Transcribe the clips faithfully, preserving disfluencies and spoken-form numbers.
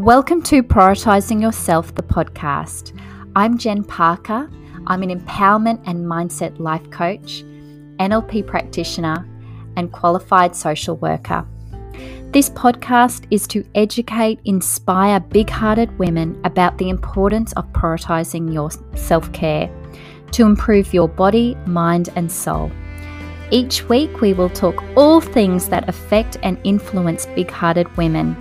Welcome to Prioritizing Yourself, the podcast. I'm Jen Parker. I'm an empowerment and mindset life coach, N L P practitioner, and qualified social worker. This podcast is to educate, inspire big-hearted women about the importance of prioritizing your self-care to improve your body, mind, and soul. Each week, we will talk all things that affect and influence big-hearted women.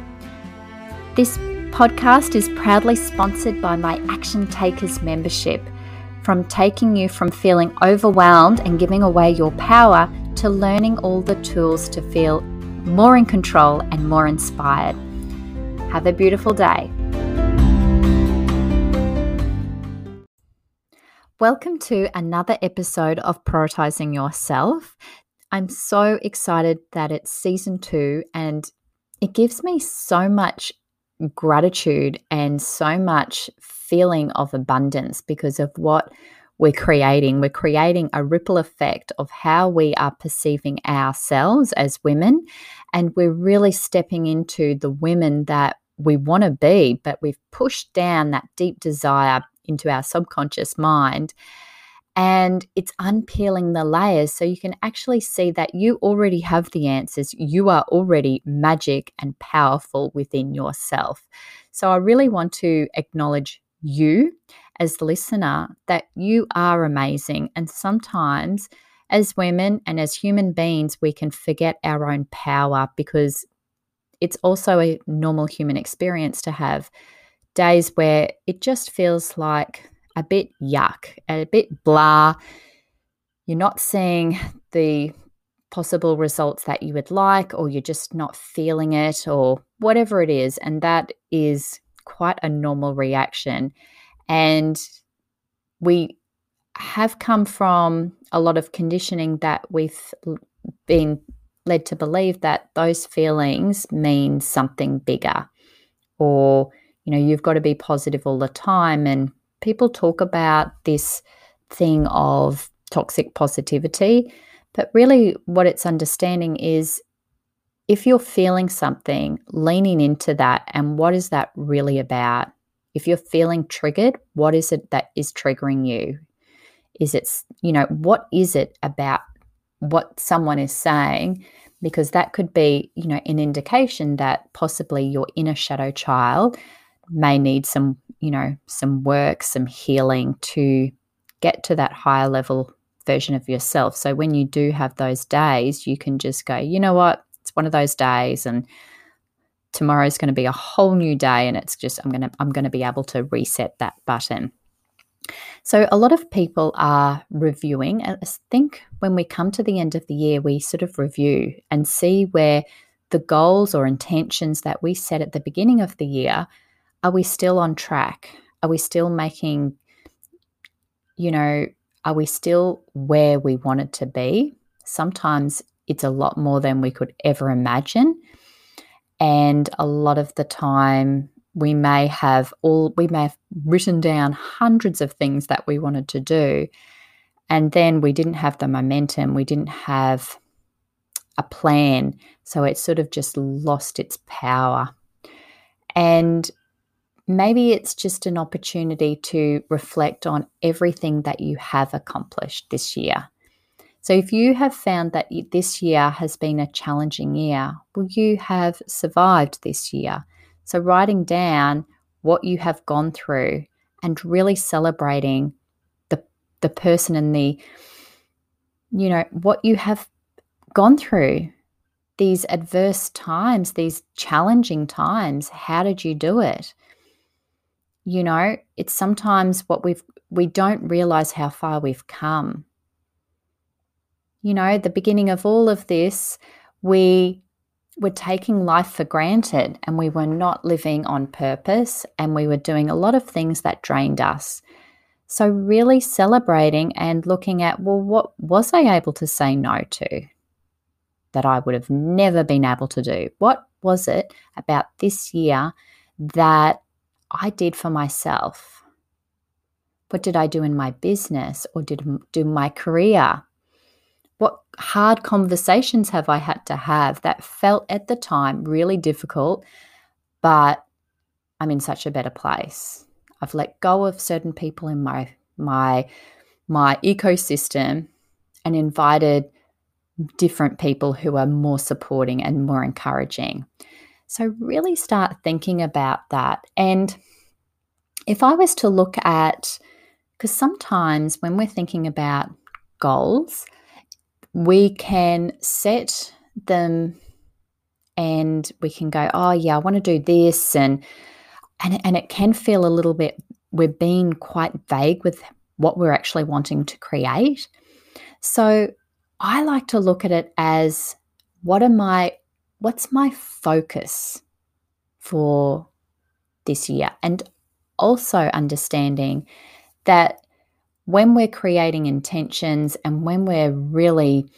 This podcast is proudly sponsored by my Action Takers Membership, from taking you from feeling overwhelmed and giving away your power to learning all the tools to feel more in control and more inspired. Have a beautiful day. Welcome to another episode of Prioritizing Yourself. I'm so excited that it's season two, and it gives me so much gratitude and so much feeling of abundance because of what we're creating. We're creating a ripple effect of how we are perceiving ourselves as women, and we're really stepping into the women that we want to be, but we've pushed down that deep desire into our subconscious mind, and it's unpeeling the layers so you can actually see that you already have the answers. You are already magic and powerful within yourself. So I really want to acknowledge you as the listener, that you are amazing. And sometimes as women and as human beings, we can forget our own power because it's also a normal human experience to have days where it just feels like a bit yuck, a bit blah. You're not seeing the possible results that you would like, or you're just not feeling it, or whatever it is. And that is quite a normal reaction. And we have come from a lot of conditioning that we've been led to believe that those feelings mean something bigger, or, you know, you've got to be positive all the time. And people talk about this thing of toxic positivity, but really what it's understanding is if you're feeling something, leaning into that, and what is that really about? If you're feeling triggered, what is it that is triggering you? Is it, you know, what is it about what someone is saying? Because that could be, you know, an indication that possibly your inner shadow child may need some, you know, some work, some healing to get to that higher level version of yourself. So when you do have those days, you can just go, you know what, it's one of those days, and tomorrow's going to be a whole new day, and it's just, I'm going to, I'm going to be able to reset that button. So a lot of people are reviewing. I think when we come to the end of the year, we sort of review and see where the goals or intentions that we set at the beginning of the year, are we still on track? Are we still making, you know, are we still where we wanted to be? Sometimes it's a lot more than we could ever imagine. And a lot of the time we may have all, we may have written down hundreds of things that we wanted to do. And then we didn't have the momentum. We didn't have a plan. So it sort of just lost its power. And maybe it's just an opportunity to reflect on everything that you have accomplished this year. So if you have found that this year has been a challenging year, well, you have survived this year. So writing down what you have gone through and really celebrating the the person and the, you know, what you have gone through, these adverse times, these challenging times, how did you do it? You know, it's sometimes what we've, we don't realize how far we've come. You know, at the beginning of all of this, we were taking life for granted, and we were not living on purpose, and we were doing a lot of things that drained us. So really celebrating and looking at, well, what was I able to say no to that I would have never been able to do? What was it about this year that I did for myself? What did I do in my business, or did do my career? What hard conversations have I had to have that felt at the time really difficult, but I'm in such a better place. I've let go of certain people in my my my ecosystem and invited different people who are more supporting and more encouraging. So really start thinking about that. And if I was to look at, because sometimes when we're thinking about goals, we can set them and we can go, oh yeah, I want to do this, and and and it can feel a little bit, we're being quite vague with what we're actually wanting to create. So I like to look at it as, what am I, what's my focus for this year? And also understanding that when we're creating intentions and when we're really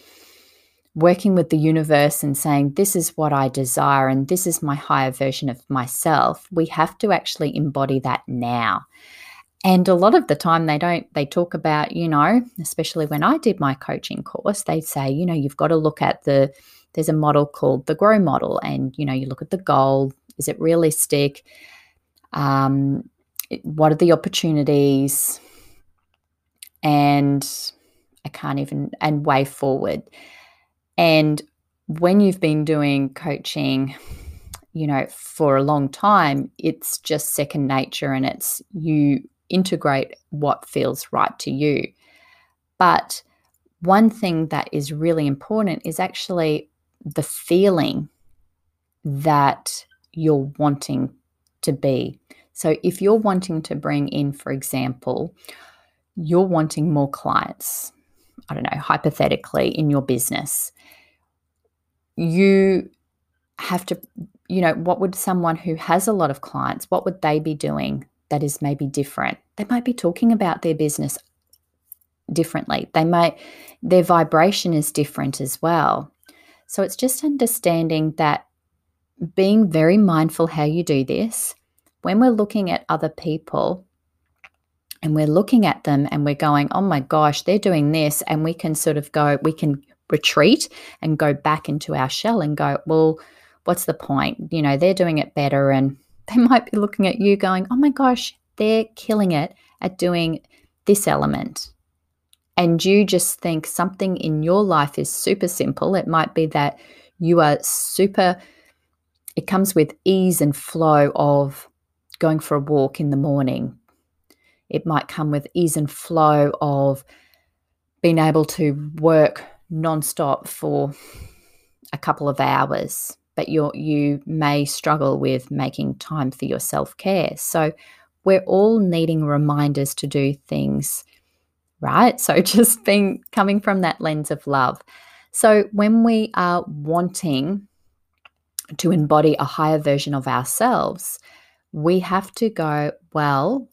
working with the universe and saying, this is what I desire and this is my higher version of myself, we have to actually embody that now. And a lot of the time they don't, they talk about, you know, especially when I did my coaching course, they say, you know, you've got to look at the, there's a model called the GROW model, and, you know, you look at the goal, is it realistic? Um, what are the opportunities? And I can't even, and way forward. And when you've been doing coaching, you know, for a long time, it's just second nature, and it's, you integrate what feels right to you. But one thing that is really important is actually the feeling that you're wanting to be. So if you're wanting to bring in, for example, you're wanting more clients, I don't know, hypothetically, in your business, you have to, you know, what would someone who has a lot of clients, what would they be doing that is maybe different? They might be talking about their business differently. They might, their vibration is different as well. So it's just understanding that, being very mindful how you do this. When we're looking at other people, and we're looking at them and we're going, oh my gosh, they're doing this. And we can sort of go, we can retreat and go back into our shell and go, well, what's the point? You know, they're doing it better. And they might be looking at you going, oh my gosh, they're killing it at doing this element. And you just think something in your life is super simple. It might be that you are super, it comes with ease and flow of going for a walk in the morning. It might come with ease and flow of being able to work nonstop for a couple of hours, but you're, you may struggle with making time for your self-care. So we're all needing reminders to do things, right? So just being, coming from that lens of love. So when we are wanting to embody a higher version of ourselves, we have to go, well,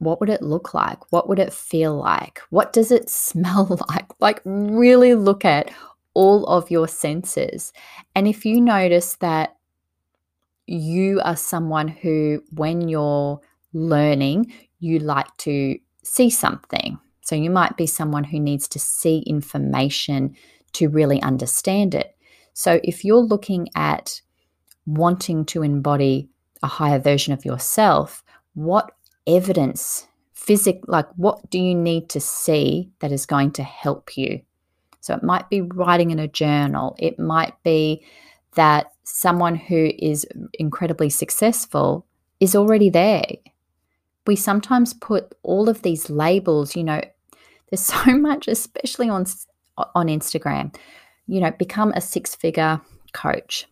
what would it look like? What would it feel like? What does it smell like? Like, really look at all of your senses. And if you notice that you are someone who, when you're learning, you like to see something. So you might be someone who needs to see information to really understand it. So if you're looking at wanting to embody a higher version of yourself, what evidence, physic, like what do you need to see that is going to help you? So it might be writing in a journal. It might be that someone who is incredibly successful is already there. We sometimes put all of these labels, you know, there's so much, especially on, on Instagram, you know, become a six-figure coach.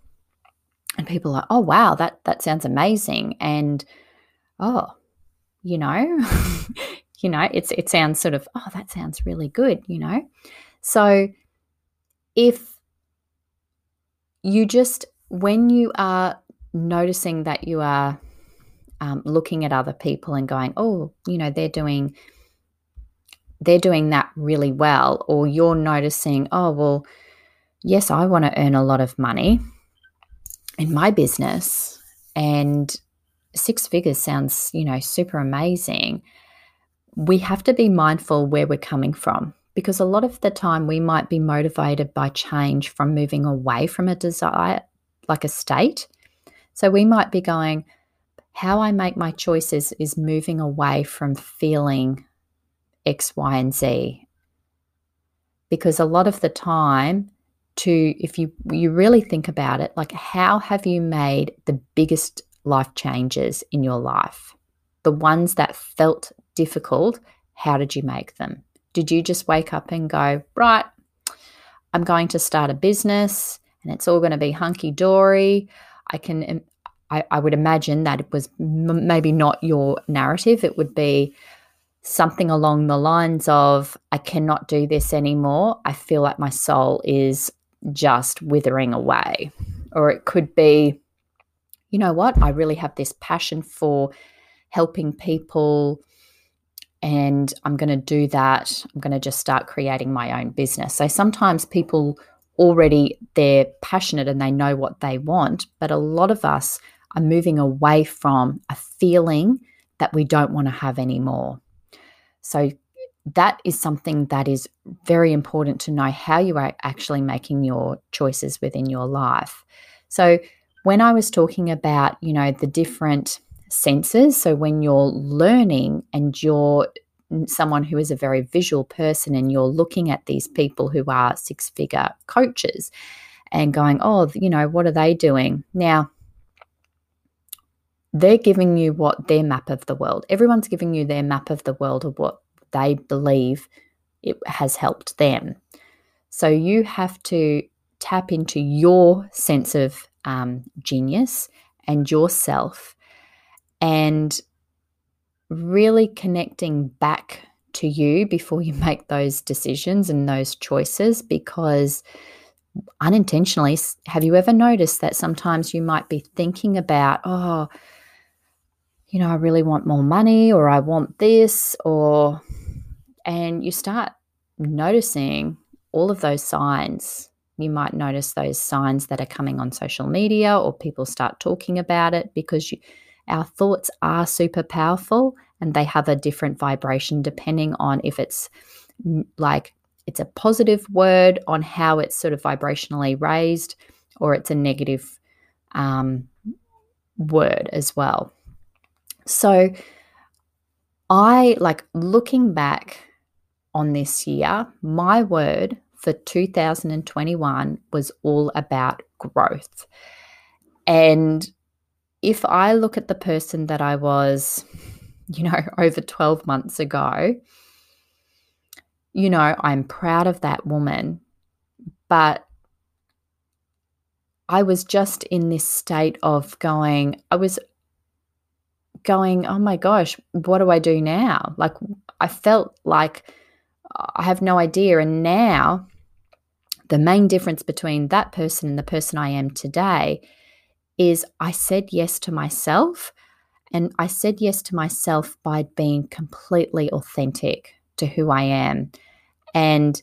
And people are, oh, wow, that, that sounds amazing. And, oh, you know, you know, it's, it sounds sort of, oh, that sounds really good, you know. So if you just, when you are noticing that you are um, looking at other people and going, oh, you know, they're doing, they're doing that really well, or you're noticing, oh, well, yes, I want to earn a lot of money in my business, and six figures sounds, you know, super amazing. We have to be mindful where we're coming from, because a lot of the time we might be motivated by change from moving away from a desire, like a state. So we might be going, how I make my choices is moving away from feeling X, Y, and Z. Because a lot of the time, to if you you really think about it, like, how have you made the biggest life changes in your life? The ones that felt difficult, how did you make them? Did you just wake up and go, right, I'm going to start a business and it's all going to be hunky-dory? I can, I, I would imagine that it was m- maybe not your narrative. It would be something along the lines of, I cannot do this anymore. I feel like my soul is just withering away. Or it could be, you know what, I really have this passion for helping people, and I'm going to do that. I'm going to just start creating my own business. So sometimes people already, they're passionate and they know what they want, but a lot of us are moving away from a feeling that we don't want to have anymore. So that is something that is very important to know, how you are actually making your choices within your life. So when I was talking about, you know, the different senses, so when you're learning and you're someone who is a very visual person and you're looking at these people who are six-figure coaches and going, oh, you know, what are they doing? Now, they're giving you what their map of the world. Everyone's giving you their map of the world of what they believe it has helped them. So you have to tap into your sense of um, genius and yourself, and really connecting back to you before you make those decisions and those choices. Because unintentionally, have you ever noticed that sometimes you might be thinking about, oh, you know, I really want more money, or I want this, or, and you start noticing all of those signs. You might notice those signs that are coming on social media, or people start talking about it, because you, our thoughts are super powerful, and they have a different vibration depending on if it's like it's a positive word on how it's sort of vibrationally raised, or it's a negative um, word as well. So I, like, looking back on this year, my word for two thousand twenty-one was all about growth. And if I look at the person that I was, you know, over twelve months ago, you know, I'm proud of that woman, but I was just in this state of going, I was going, oh my gosh, what do I do now? Like, I felt like I have no idea. And now the main difference between that person and the person I am today is I said yes to myself, and I said yes to myself by being completely authentic to who I am. And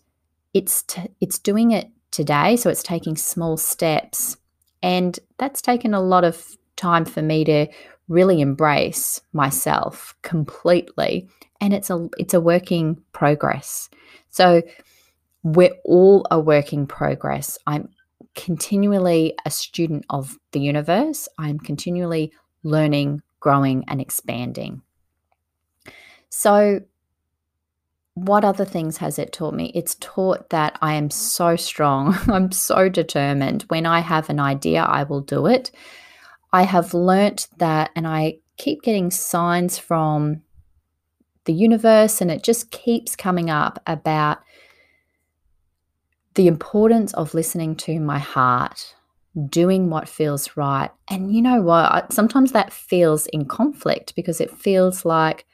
it's t- it's doing it today, so it's taking small steps, and that's taken a lot of time for me to really embrace myself completely, and it's a it's a work in progress. So we're all a work in progress. I'm continually a student of the universe. I'm continually learning, growing, and expanding. So what other things has it taught me? It's taught that I am so strong. I'm so determined. When I have an idea, I will do it. I have learnt that, and I keep getting signs from the universe, and it just keeps coming up about the importance of listening to my heart, doing what feels right. And you know what? Sometimes that feels in conflict, because it feels like,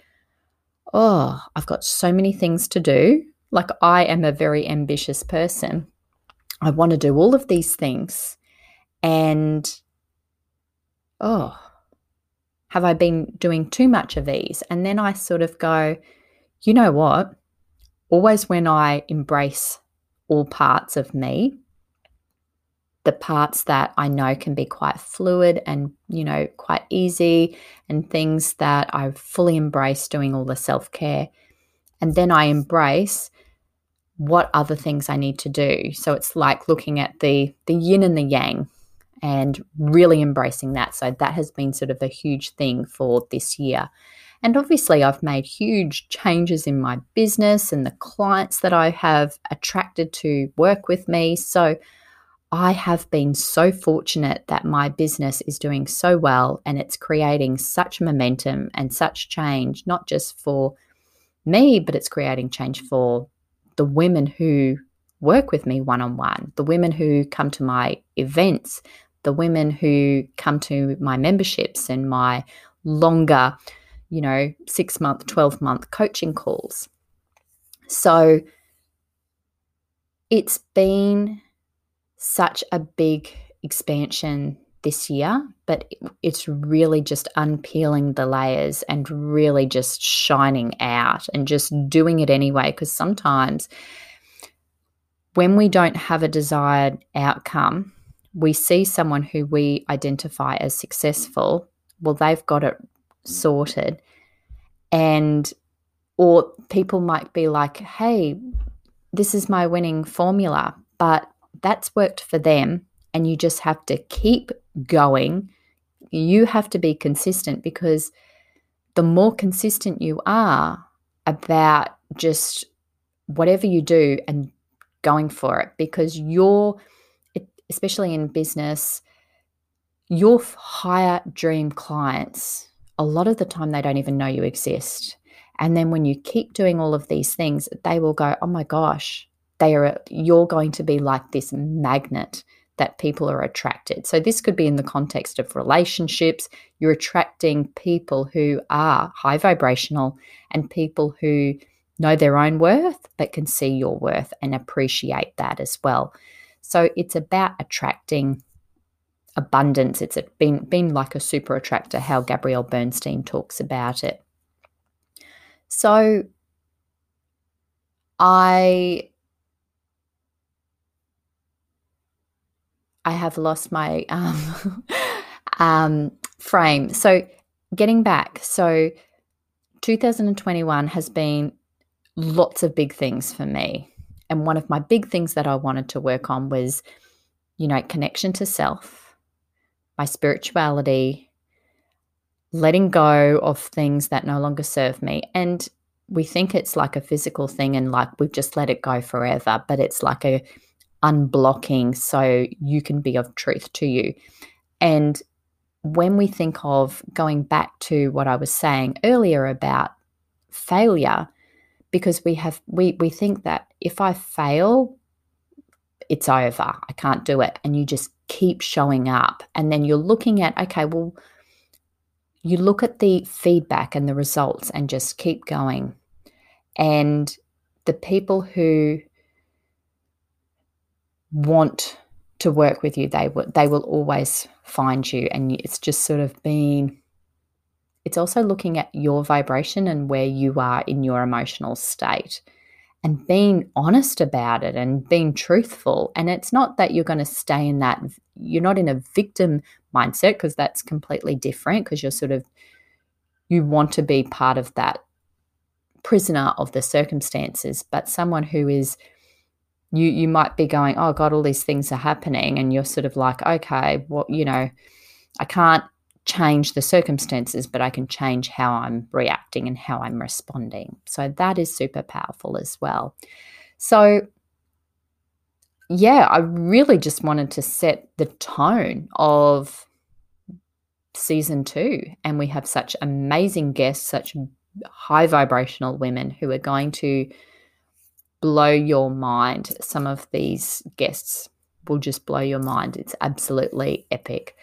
oh, I've got so many things to do. Like, I am a very ambitious person. I want to do all of these things. And, oh, have I been doing too much of these? And then I sort of go, you know what? Always when I embrace all parts of me, the parts that I know can be quite fluid and, you know, quite easy, and things that I fully embrace doing all the self-care. And then I embrace what other things I need to do. So it's like looking at the the yin and the yang, and really embracing that. So that has been sort of a huge thing for this year. And obviously I've made huge changes in my business and the clients that I have attracted to work with me. So I have been so fortunate that my business is doing so well and it's creating such momentum and such change, not just for me, but it's creating change for the women who work with me one-on-one, the women who come to my events, the women who come to my memberships and my longer, you know, six-month, twelve-month coaching calls. So it's been such a big expansion this year, but it's really just unpeeling the layers and really just shining out and just doing it anyway, because sometimes when we don't have a desired outcome, we see someone who we identify as successful, well, they've got it sorted, and or people might be like, hey, this is my winning formula, but that's worked for them, and you just have to keep going. You have to be consistent, because the more consistent you are about just whatever you do and going for it, because you're, especially in business, your higher dream clients, a lot of the time they don't even know you exist. And then when you keep doing all of these things, they will go, oh my gosh, they are, you're going to be like this magnet that people are attracted. So this could be in the context of relationships. You're attracting people who are high vibrational and people who know their own worth, but can see your worth and appreciate that as well. So it's about attracting abundance. It's been, been like a super attractor, how Gabrielle Bernstein talks about it. So I... I have lost my um, um, frame. So getting back, so two thousand twenty-one has been lots of big things for me. And one of my big things that I wanted to work on was, you know, connection to self, my spirituality, letting go of things that no longer serve me. And we think it's like a physical thing and like we've just let it go forever, but it's like a unblocking so you can be of truth to you. And when we think of going back to what I was saying earlier about failure, because we have we we think that if I fail, it's over, I can't do it, and you just keep showing up. And then you're looking at, okay, well, you look at the feedback and the results and just keep going. And the people who want to work with you, they will they will always find you. And it's just sort of being, it's also looking at your vibration and where you are in your emotional state and being honest about it and being truthful. And it's not that you're going to stay in that, you're not in a victim mindset, because that's completely different, because you're sort of, you want to be part of that prisoner of the circumstances. But someone who is, You you might be going, oh God, all these things are happening, and you're sort of like, okay, well, you know, I can't change the circumstances, but I can change how I'm reacting and how I'm responding. So that is super powerful as well. So yeah, I really just wanted to set the tone of season two, and we have such amazing guests, such high vibrational women who are going to blow your mind. Some of these guests will just blow your mind. It's absolutely epic.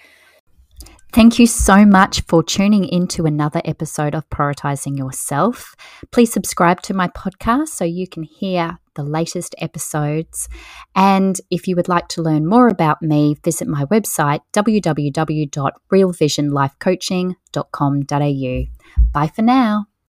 Thank you so much for tuning into another episode of Prioritizing Yourself. Please subscribe to my podcast so you can hear the latest episodes. And if you would like to learn more about me, visit my website, w w w dot real vision life coaching dot com dot a u. Bye for now.